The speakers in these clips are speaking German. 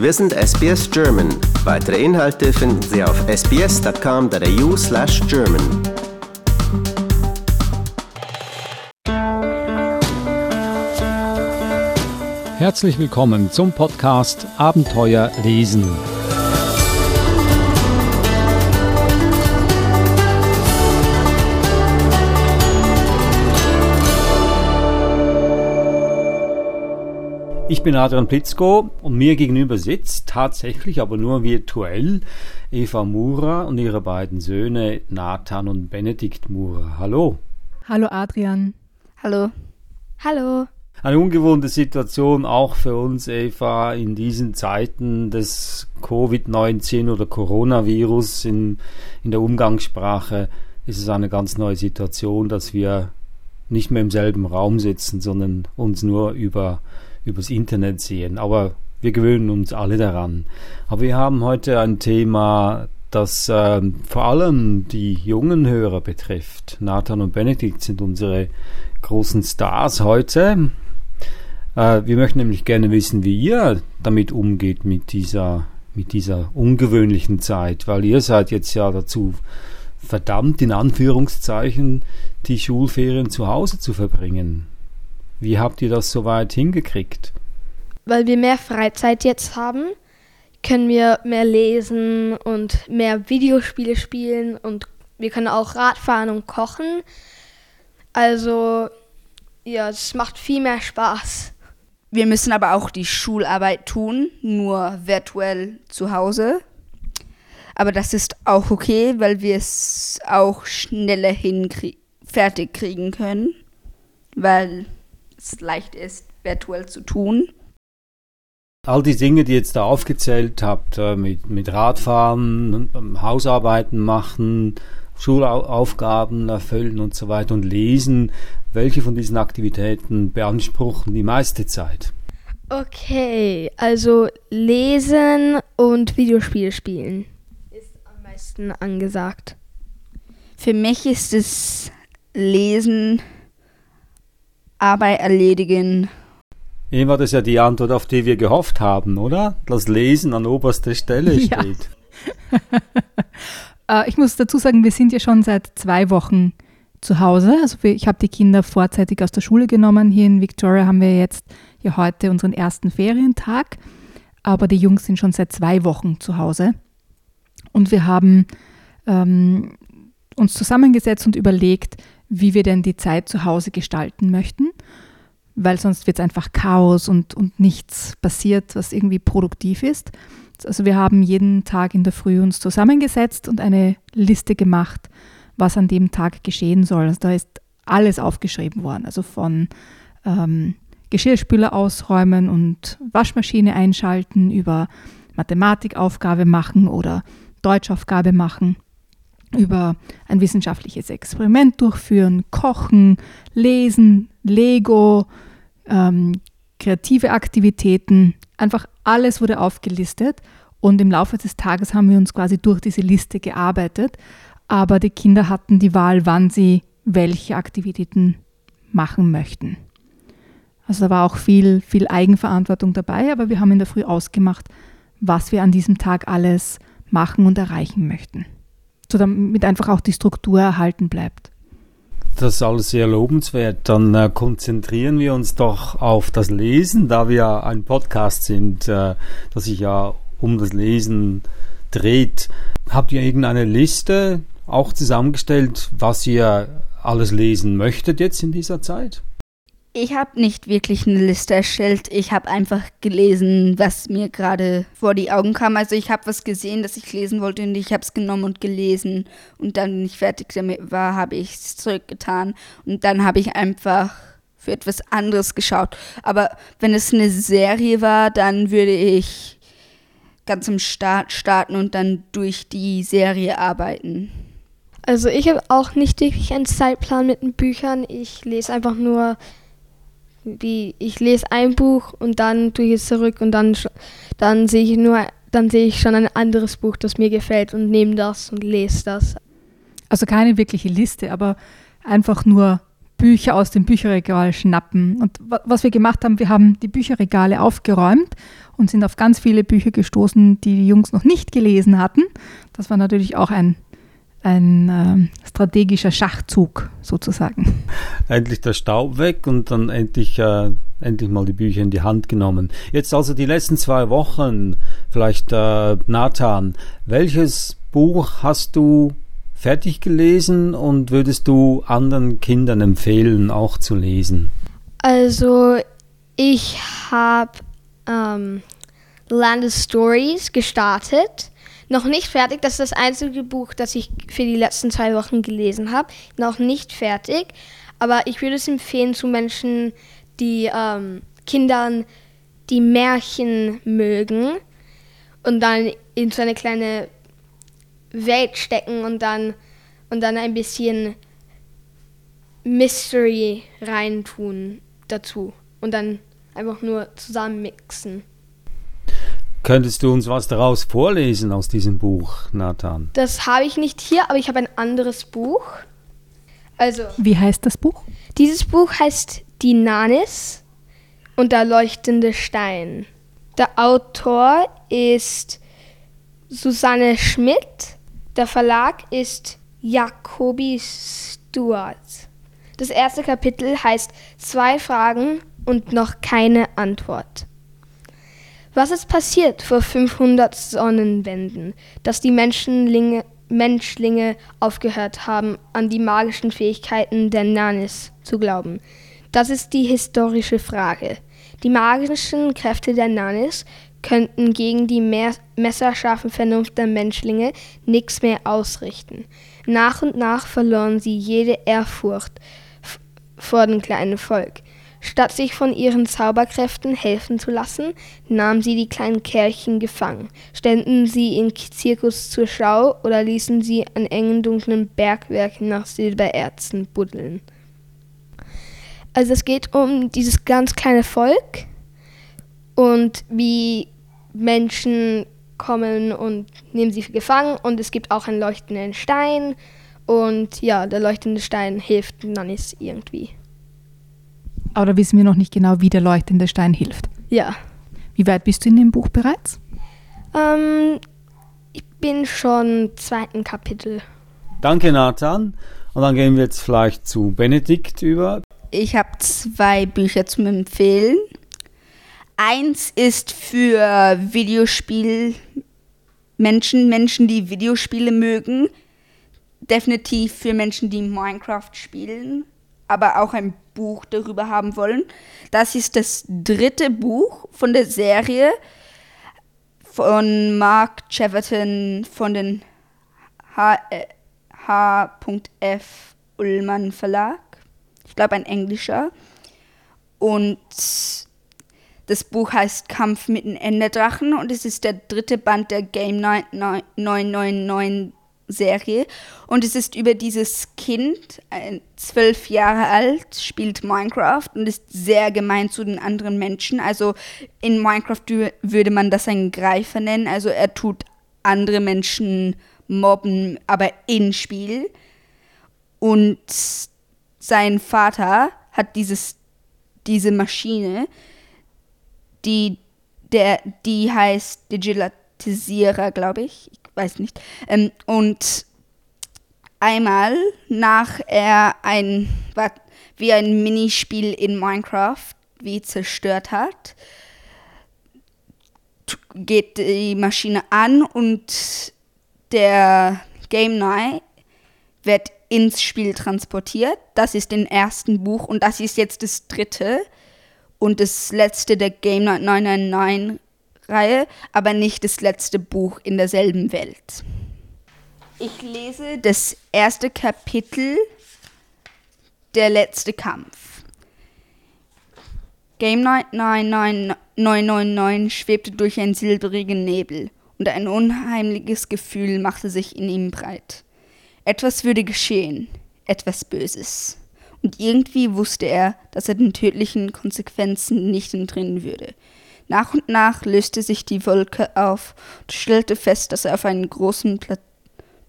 Wir sind SBS German. Weitere Inhalte finden Sie auf sbs.com.au/German. Herzlich willkommen zum Podcast Abenteuer lesen. Ich bin Adrian Plitzko und mir gegenüber sitzt tatsächlich, aber nur virtuell, Eva Mura und ihre beiden Söhne Nathan und Benedikt Mura. Hallo. Hallo Adrian. Hallo. Hallo. Eine ungewohnte Situation auch für uns, Eva, in diesen Zeiten des Covid-19 oder Coronavirus. In der Umgangssprache ist es eine ganz neue Situation, dass wir nicht mehr im selben Raum sitzen, sondern uns nur übers Internet sehen, aber wir gewöhnen uns alle daran. Aber wir haben heute ein Thema, das vor allem die jungen Hörer betrifft. Nathan und Benedikt sind unsere großen Stars heute. Wir möchten nämlich gerne wissen, wie ihr damit umgeht mit dieser ungewöhnlichen Zeit, weil ihr seid jetzt ja dazu verdammt, in Anführungszeichen, die Schulferien zu Hause zu verbringen. Wie habt ihr das so weit hingekriegt? Weil wir mehr Freizeit jetzt haben, können wir mehr lesen und mehr Videospiele spielen und wir können auch Radfahren und kochen. Also, ja, es macht viel mehr Spaß. Wir müssen aber auch die Schularbeit tun, nur virtuell zu Hause. Aber das ist auch okay, weil wir es auch schneller fertig kriegen können, weil es leicht ist, virtuell zu tun. All die Dinge, die ihr jetzt da aufgezählt habt, mit Radfahren, Hausarbeiten machen, Schulaufgaben erfüllen und so weiter und lesen, welche von diesen Aktivitäten beanspruchen die meiste Zeit? Okay, also lesen und Videospiele spielen ist am meisten angesagt. Für mich ist es Lesen, Arbeit erledigen. Eva, das ist ja die Antwort, auf die wir gehofft haben, oder? Dass Lesen an oberster Stelle steht. Ich muss dazu sagen, wir sind ja schon seit 2 Wochen zu Hause. Also ich habe die Kinder vorzeitig aus der Schule genommen. Hier in Victoria haben wir jetzt ja heute unseren ersten Ferientag. Aber die Jungs sind schon seit 2 Wochen zu Hause. Und wir haben uns zusammengesetzt und überlegt, wie wir denn die Zeit zu Hause gestalten möchten, weil sonst wird es einfach Chaos und nichts passiert, was irgendwie produktiv ist. Also wir haben jeden Tag in der Früh uns zusammengesetzt und eine Liste gemacht, was an dem Tag geschehen soll. Also da ist alles aufgeschrieben worden, also von Geschirrspüler ausräumen und Waschmaschine einschalten, über Mathematikaufgabe machen oder Deutschaufgabe machen, über ein wissenschaftliches Experiment durchführen, kochen, lesen, Lego, kreative Aktivitäten. Einfach alles wurde aufgelistet und im Laufe des Tages haben wir uns quasi durch diese Liste gearbeitet. Aber die Kinder hatten die Wahl, wann sie welche Aktivitäten machen möchten. Also da war auch viel, viel Eigenverantwortung dabei, aber wir haben in der Früh ausgemacht, was wir an diesem Tag alles machen und erreichen möchten, damit einfach auch die Struktur erhalten bleibt. Das ist alles sehr lobenswert. Dann konzentrieren wir uns doch auf das Lesen, da wir ja ein Podcast sind, das sich ja um das Lesen dreht. Habt ihr irgendeine Liste auch zusammengestellt, was ihr alles lesen möchtet jetzt in dieser Zeit? Ich habe nicht wirklich eine Liste erstellt. Ich habe einfach gelesen, was mir gerade vor die Augen kam. Also ich habe was gesehen, das ich lesen wollte und ich habe es genommen und gelesen. Und dann, wenn ich fertig damit war, habe ich es zurückgetan. Und dann habe ich einfach für etwas anderes geschaut. Aber wenn es eine Serie war, dann würde ich ganz am Start starten und dann durch die Serie arbeiten. Also ich habe auch nicht wirklich einen Zeitplan mit den Büchern. Ich lese einfach nur... Ich lese ein Buch und dann tue ich es zurück und dann sehe ich schon ein anderes Buch, das mir gefällt und nehme das und lese das. Also keine wirkliche Liste, aber einfach nur Bücher aus dem Bücherregal schnappen. Und was wir gemacht haben, wir haben die Bücherregale aufgeräumt und sind auf ganz viele Bücher gestoßen, die die Jungs noch nicht gelesen hatten. Das war natürlich auch ein strategischer Schachzug sozusagen. Endlich der Staub weg und dann endlich mal die Bücher in die Hand genommen. Jetzt also die letzten 2 Wochen, vielleicht Nathan, welches Buch hast du fertig gelesen und würdest du anderen Kindern empfehlen, auch zu lesen? Also ich habe Land of Stories gestartet. Noch nicht fertig, das ist das einzige Buch, das ich für die letzten 2 Wochen gelesen habe. Noch nicht fertig, aber ich würde es empfehlen zu Menschen, die Kindern, die Märchen mögen und dann in so eine kleine Welt stecken und dann ein bisschen Mystery reintun dazu und dann einfach nur zusammen mixen. Könntest du uns was daraus vorlesen aus diesem Buch, Nathan? Das habe ich nicht hier, aber ich habe ein anderes Buch. Also, wie heißt das Buch? Dieses Buch heißt Die Nanis und der leuchtende Stein. Der Autor ist Susanne Schmidt. Der Verlag ist Jacobi Stuart. Das erste Kapitel heißt 2 Fragen und noch keine Antwort. Was ist passiert vor 500 Sonnenwenden, dass die Menschlinge aufgehört haben, an die magischen Fähigkeiten der Nanis zu glauben? Das ist die historische Frage. Die magischen Kräfte der Nanis könnten gegen die messerscharfen Vernunft der Menschlinge nichts mehr ausrichten. Nach und nach verloren sie jede Ehrfurcht vor dem kleinen Volk. Statt sich von ihren Zauberkräften helfen zu lassen, nahmen sie die kleinen Kerlchen gefangen, stellten sie im Zirkus zur Schau oder ließen sie an engen, dunklen Bergwerken nach Silbererzen buddeln. Also es geht um dieses ganz kleine Volk und wie Menschen kommen und nehmen sie gefangen und es gibt auch einen leuchtenden Stein und ja, der leuchtende Stein hilft Nanis irgendwie. Aber da wissen wir noch nicht genau, wie der leuchtende Stein hilft. Ja. Wie weit bist du in dem Buch bereits? Ich bin schon im 2. Kapitel. Danke, Nathan. Und dann gehen wir jetzt vielleicht zu Benedikt über. Ich habe 2 Bücher zum Empfehlen. Eins ist für Menschen, die Videospiele mögen. Definitiv für Menschen, die Minecraft spielen, aber auch ein Buch darüber haben wollen. Das ist das 3. Buch von der Serie von Mark Cheverton von den H.F. Ullmann Verlag. Ich glaube, ein englischer. Und das Buch heißt Kampf mit dem Enderdrachen und es ist der 3. Band der Game 999 Serie und es ist über dieses Kind, 12 Jahre alt, spielt Minecraft und ist sehr gemein zu den anderen Menschen. Also in Minecraft würde man das einen Greifer nennen, also er tut andere Menschen mobben, aber im Spiel. Und sein Vater hat diese Maschine, die heißt Digitalisierer, glaube ich. Weiß nicht. Und einmal wie ein Minispiel in Minecraft wie zerstört hat, geht die Maschine an und der Game Night wird ins Spiel transportiert. Das ist im 1. Buch und das ist jetzt das 3. und das letzte der Game Night 999 Reihe, aber nicht das letzte Buch in derselben Welt. Ich lese das 1. Kapitel, der letzte Kampf. Game 999 schwebte durch einen silberigen Nebel und ein unheimliches Gefühl machte sich in ihm breit. Etwas würde geschehen, etwas Böses. Und irgendwie wusste er, dass er den tödlichen Konsequenzen nicht entrinnen würde. Nach und nach löste sich die Wolke auf und stellte fest, dass er auf einem großen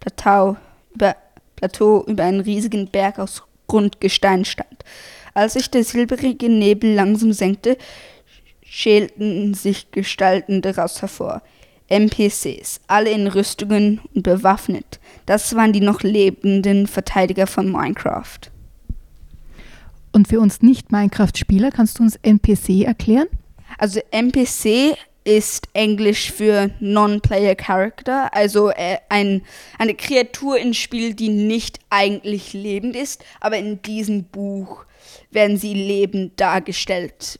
Plateau über einen riesigen Berg aus Grundgestein stand. Als sich der silbrige Nebel langsam senkte, schälten sich Gestalten daraus hervor. NPCs, alle in Rüstungen und bewaffnet. Das waren die noch lebenden Verteidiger von Minecraft. Und für uns Nicht-Minecraft-Spieler, kannst du uns NPC erklären? Also NPC ist Englisch für Non-Player Character, also eine Kreatur im Spiel, die nicht eigentlich lebend ist, aber in diesem Buch werden sie lebend dargestellt,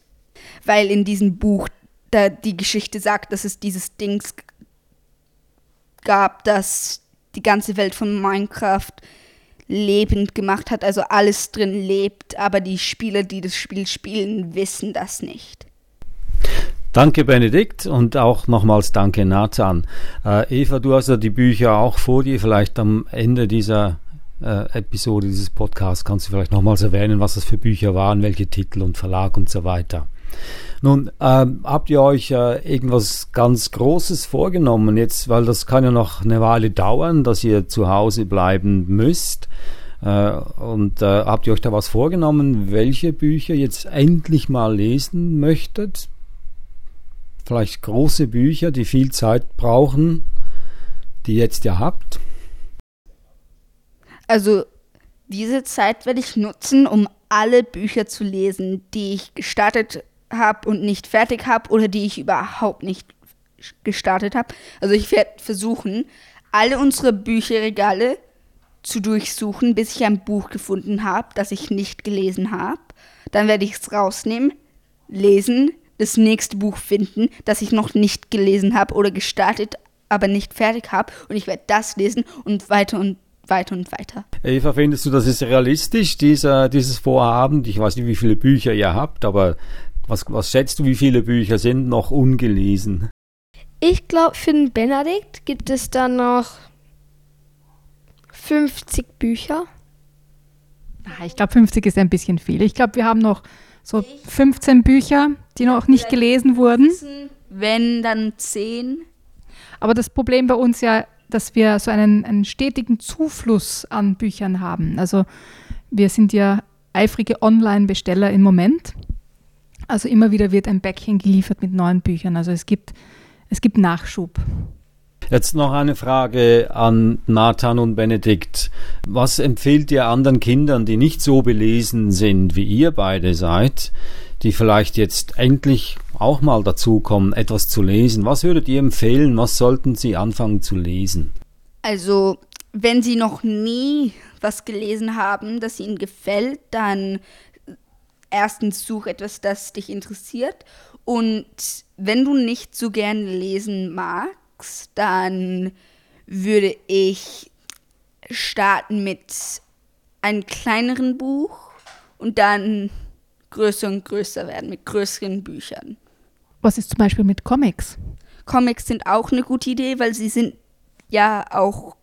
weil in diesem Buch da die Geschichte sagt, dass es dieses Dings gab, das die ganze Welt von Minecraft lebend gemacht hat, also alles drin lebt, aber die Spieler, die das Spiel spielen, wissen das nicht. Danke Benedikt und auch nochmals danke Nathan. Eva, du hast ja die Bücher auch vor dir, vielleicht am Ende dieser Episode, dieses Podcasts, kannst du vielleicht nochmals erwähnen, was das für Bücher waren, welche Titel und Verlag und so weiter. Nun, habt ihr euch irgendwas ganz Großes vorgenommen jetzt, weil das kann ja noch eine Weile dauern, dass ihr zu Hause bleiben müsst, und habt ihr euch da was vorgenommen, welche Bücher jetzt endlich mal lesen möchtet? Vielleicht große Bücher, die viel Zeit brauchen, die ihr jetzt ja habt? Also diese Zeit werde ich nutzen, um alle Bücher zu lesen, die ich gestartet habe und nicht fertig habe oder die ich überhaupt nicht gestartet habe. Also ich werde versuchen, alle unsere Bücherregale zu durchsuchen, bis ich ein Buch gefunden habe, das ich nicht gelesen habe. Dann werde ich es rausnehmen, lesen, das nächste Buch finden, das ich noch nicht gelesen habe oder gestartet, aber nicht fertig habe. Und ich werde das lesen und weiter und weiter und weiter. Eva, findest du, das ist realistisch, dieses Vorhaben? Ich weiß nicht, wie viele Bücher ihr habt, aber was schätzt du, wie viele Bücher sind noch ungelesen? Ich glaube, für den Benedikt gibt es dann noch 50 Bücher. Ich glaube, 50 ist ein bisschen viel. Ich glaube, wir haben noch so 15 Bücher, die noch nicht gelesen wurden. Wenn, dann 10. Aber das Problem bei uns ja, dass wir so einen stetigen Zufluss an Büchern haben. Also wir sind ja eifrige Online-Besteller im Moment. Also immer wieder wird ein Päckchen geliefert mit neuen Büchern. Also es gibt Nachschub. Jetzt noch eine Frage an Nathan und Benedikt. Was empfehlt ihr anderen Kindern, die nicht so belesen sind, wie ihr beide seid, die vielleicht jetzt endlich auch mal dazukommen, etwas zu lesen? Was würdet ihr empfehlen? Was sollten sie anfangen zu lesen? Also, wenn sie noch nie was gelesen haben, das ihnen gefällt, dann erstens such etwas, das dich interessiert. Und wenn du nicht so gern lesen magst, dann würde ich starten mit einem kleineren Buch und dann größer und größer werden, mit größeren Büchern. Was ist zum Beispiel mit Comics? Comics sind auch eine gute Idee, weil sie sind ja auch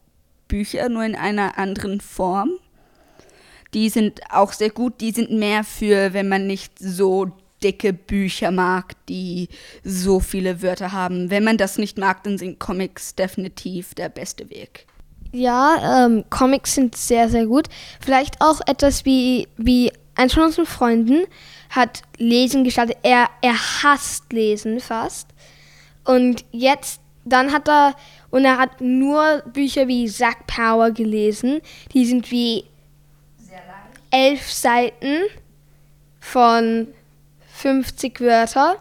Bücher, nur in einer anderen Form. Die sind auch sehr gut, die sind mehr für, wenn man nicht so dicke Bücher mag, die so viele Wörter haben. Wenn man das nicht mag, dann sind Comics definitiv der beste Weg. Ja, Comics sind sehr, sehr gut. Vielleicht auch etwas wie eins von unseren Freunden hat Lesen gestartet. Er hasst Lesen fast. Und jetzt, dann hat er, und er hat nur Bücher wie Zack Power gelesen. Die sind wie 11 Seiten von 50 Wörtern.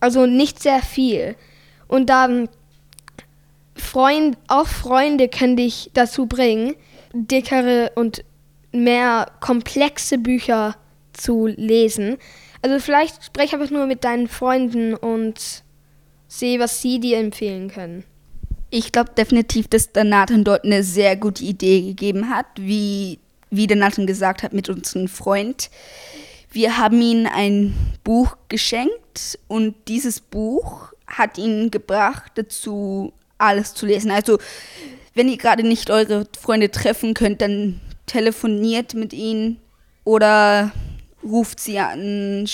Also nicht sehr viel. Und dann Freunde können dich dazu bringen, dickere und mehr komplexe Bücher zu lesen. Also vielleicht sprech einfach nur mit deinen Freunden und seh, was sie dir empfehlen können. Ich glaube definitiv, dass der Nathan dort eine sehr gute Idee gegeben hat, wie der Nathan gesagt hat, mit unserem Freund. Wir haben ihm ein Buch geschenkt und dieses Buch hat ihn gebracht dazu, alles zu lesen. Also wenn ihr gerade nicht eure Freunde treffen könnt, dann telefoniert mit ihnen oder ruft sie an,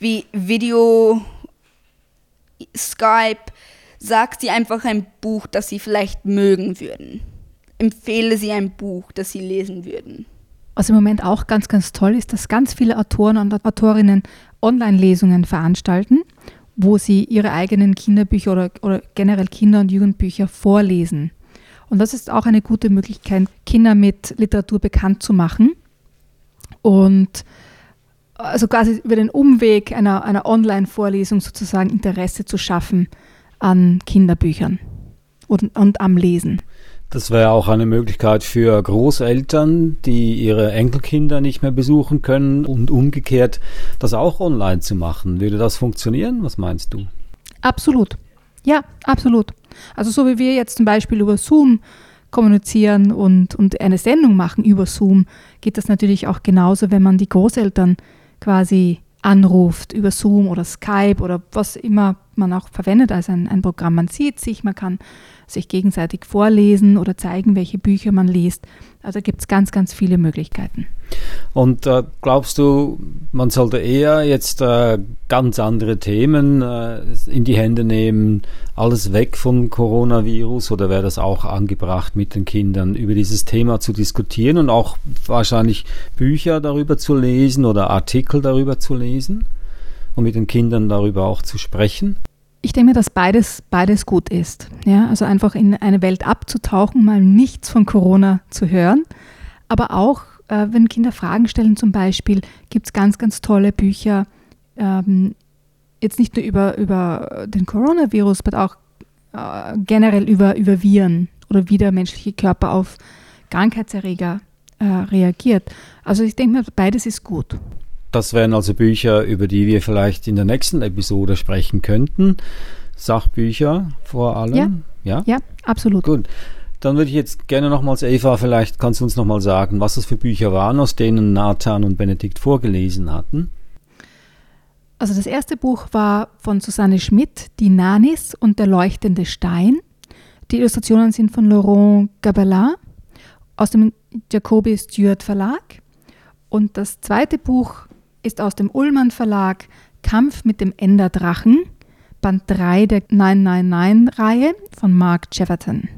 wie Video, Skype, sagt sie einfach ein Buch, das sie vielleicht mögen würden. Empfehle sie ein Buch, das sie lesen würden. Was im Moment auch ganz, ganz toll ist, dass ganz viele Autoren und Autorinnen Online-Lesungen veranstalten, wo sie ihre eigenen Kinderbücher oder generell Kinder- und Jugendbücher vorlesen. Und das ist auch eine gute Möglichkeit, Kinder mit Literatur bekannt zu machen. Und also quasi über den Umweg einer Online-Vorlesung sozusagen Interesse zu schaffen an Kinderbüchern und am Lesen. Das wäre auch eine Möglichkeit für Großeltern, die ihre Enkelkinder nicht mehr besuchen können und umgekehrt das auch online zu machen. Würde das funktionieren? Was meinst du? Absolut. Ja, absolut. Also so wie wir jetzt zum Beispiel über Zoom kommunizieren und eine Sendung machen über Zoom, geht das natürlich auch genauso, wenn man die Großeltern quasi anruft über Zoom oder Skype oder was immer man auch verwendet als ein Programm. Man sieht sich, man kann sich gegenseitig vorlesen oder zeigen, welche Bücher man liest. Also gibt es ganz, ganz viele Möglichkeiten. Und glaubst du, man sollte eher jetzt ganz andere Themen in die Hände nehmen, alles weg vom Coronavirus, oder wäre das auch angebracht, mit den Kindern über dieses Thema zu diskutieren und auch wahrscheinlich Bücher darüber zu lesen oder Artikel darüber zu lesen und mit den Kindern darüber auch zu sprechen? Ich denke mir, dass beides gut ist. Ja, also einfach in eine Welt abzutauchen, mal nichts von Corona zu hören. Aber auch, wenn Kinder Fragen stellen zum Beispiel, gibt es ganz, ganz tolle Bücher, jetzt nicht nur über den Coronavirus, sondern auch generell über Viren oder wie der menschliche Körper auf Krankheitserreger reagiert. Also ich denke mir, beides ist gut. Das wären also Bücher, über die wir vielleicht in der nächsten Episode sprechen könnten. Sachbücher vor allem. Ja, absolut. Gut. Dann würde ich jetzt gerne nochmals, Eva, vielleicht kannst du uns nochmal sagen, was das für Bücher waren, aus denen Nathan und Benedikt vorgelesen hatten. Also das erste Buch war von Susanne Schmidt, Die Nanis und der leuchtende Stein. Die Illustrationen sind von Laurent Gabelain aus dem Jacobi Stuart Verlag. Und das zweite Buch ist aus dem Ullmann Verlag, Kampf mit dem Enderdrachen, Band 3 der 999-Reihe von Mark Cheverton.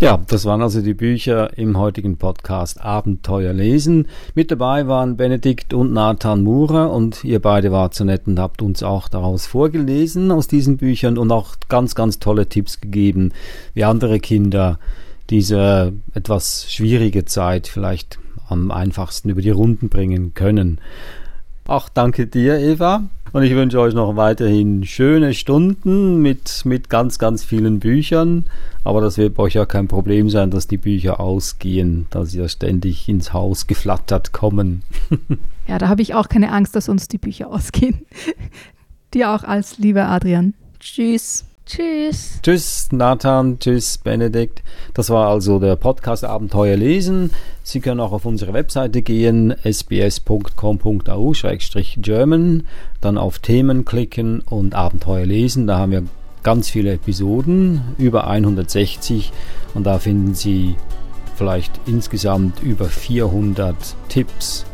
Ja, das waren also die Bücher im heutigen Podcast Abenteuer lesen. Mit dabei waren Benedikt und Nathan Mura, und ihr beide wart so nett und habt uns auch daraus vorgelesen aus diesen Büchern und auch ganz, ganz tolle Tipps gegeben, wie andere Kinder diese etwas schwierige Zeit vielleicht am einfachsten über die Runden bringen können. Auch danke dir, Eva. Und ich wünsche euch noch weiterhin schöne Stunden mit ganz, ganz vielen Büchern. Aber das wird bei euch ja kein Problem sein, dass die Bücher ausgehen, dass sie ja ständig ins Haus geflattert kommen. Ja, da habe ich auch keine Angst, dass uns die Bücher ausgehen. Dir auch als lieber Adrian. Tschüss. Tschüss. Tschüss, Nathan. Tschüss, Benedikt. Das war also der Podcast Abenteuer lesen. Sie können auch auf unsere Webseite gehen, sbs.com.au/german, dann auf Themen klicken und Abenteuer lesen. Da haben wir ganz viele Episoden, über 160, und da finden Sie vielleicht insgesamt über 400 Tipps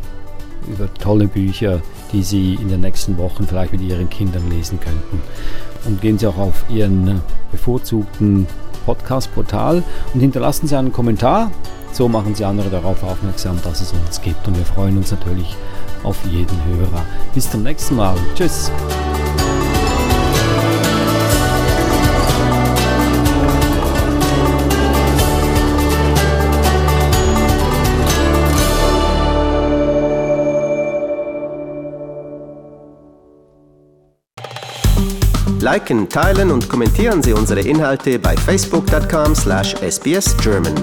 über tolle Bücher, die Sie in den nächsten Wochen vielleicht mit Ihren Kindern lesen könnten. Und gehen Sie auch auf Ihren bevorzugten Podcast-Portal und hinterlassen Sie einen Kommentar. So machen Sie andere darauf aufmerksam, dass es uns gibt. Und wir freuen uns natürlich auf jeden Hörer. Bis zum nächsten Mal. Tschüss. Liken, teilen und kommentieren Sie unsere Inhalte bei facebook.com/sbsgerman.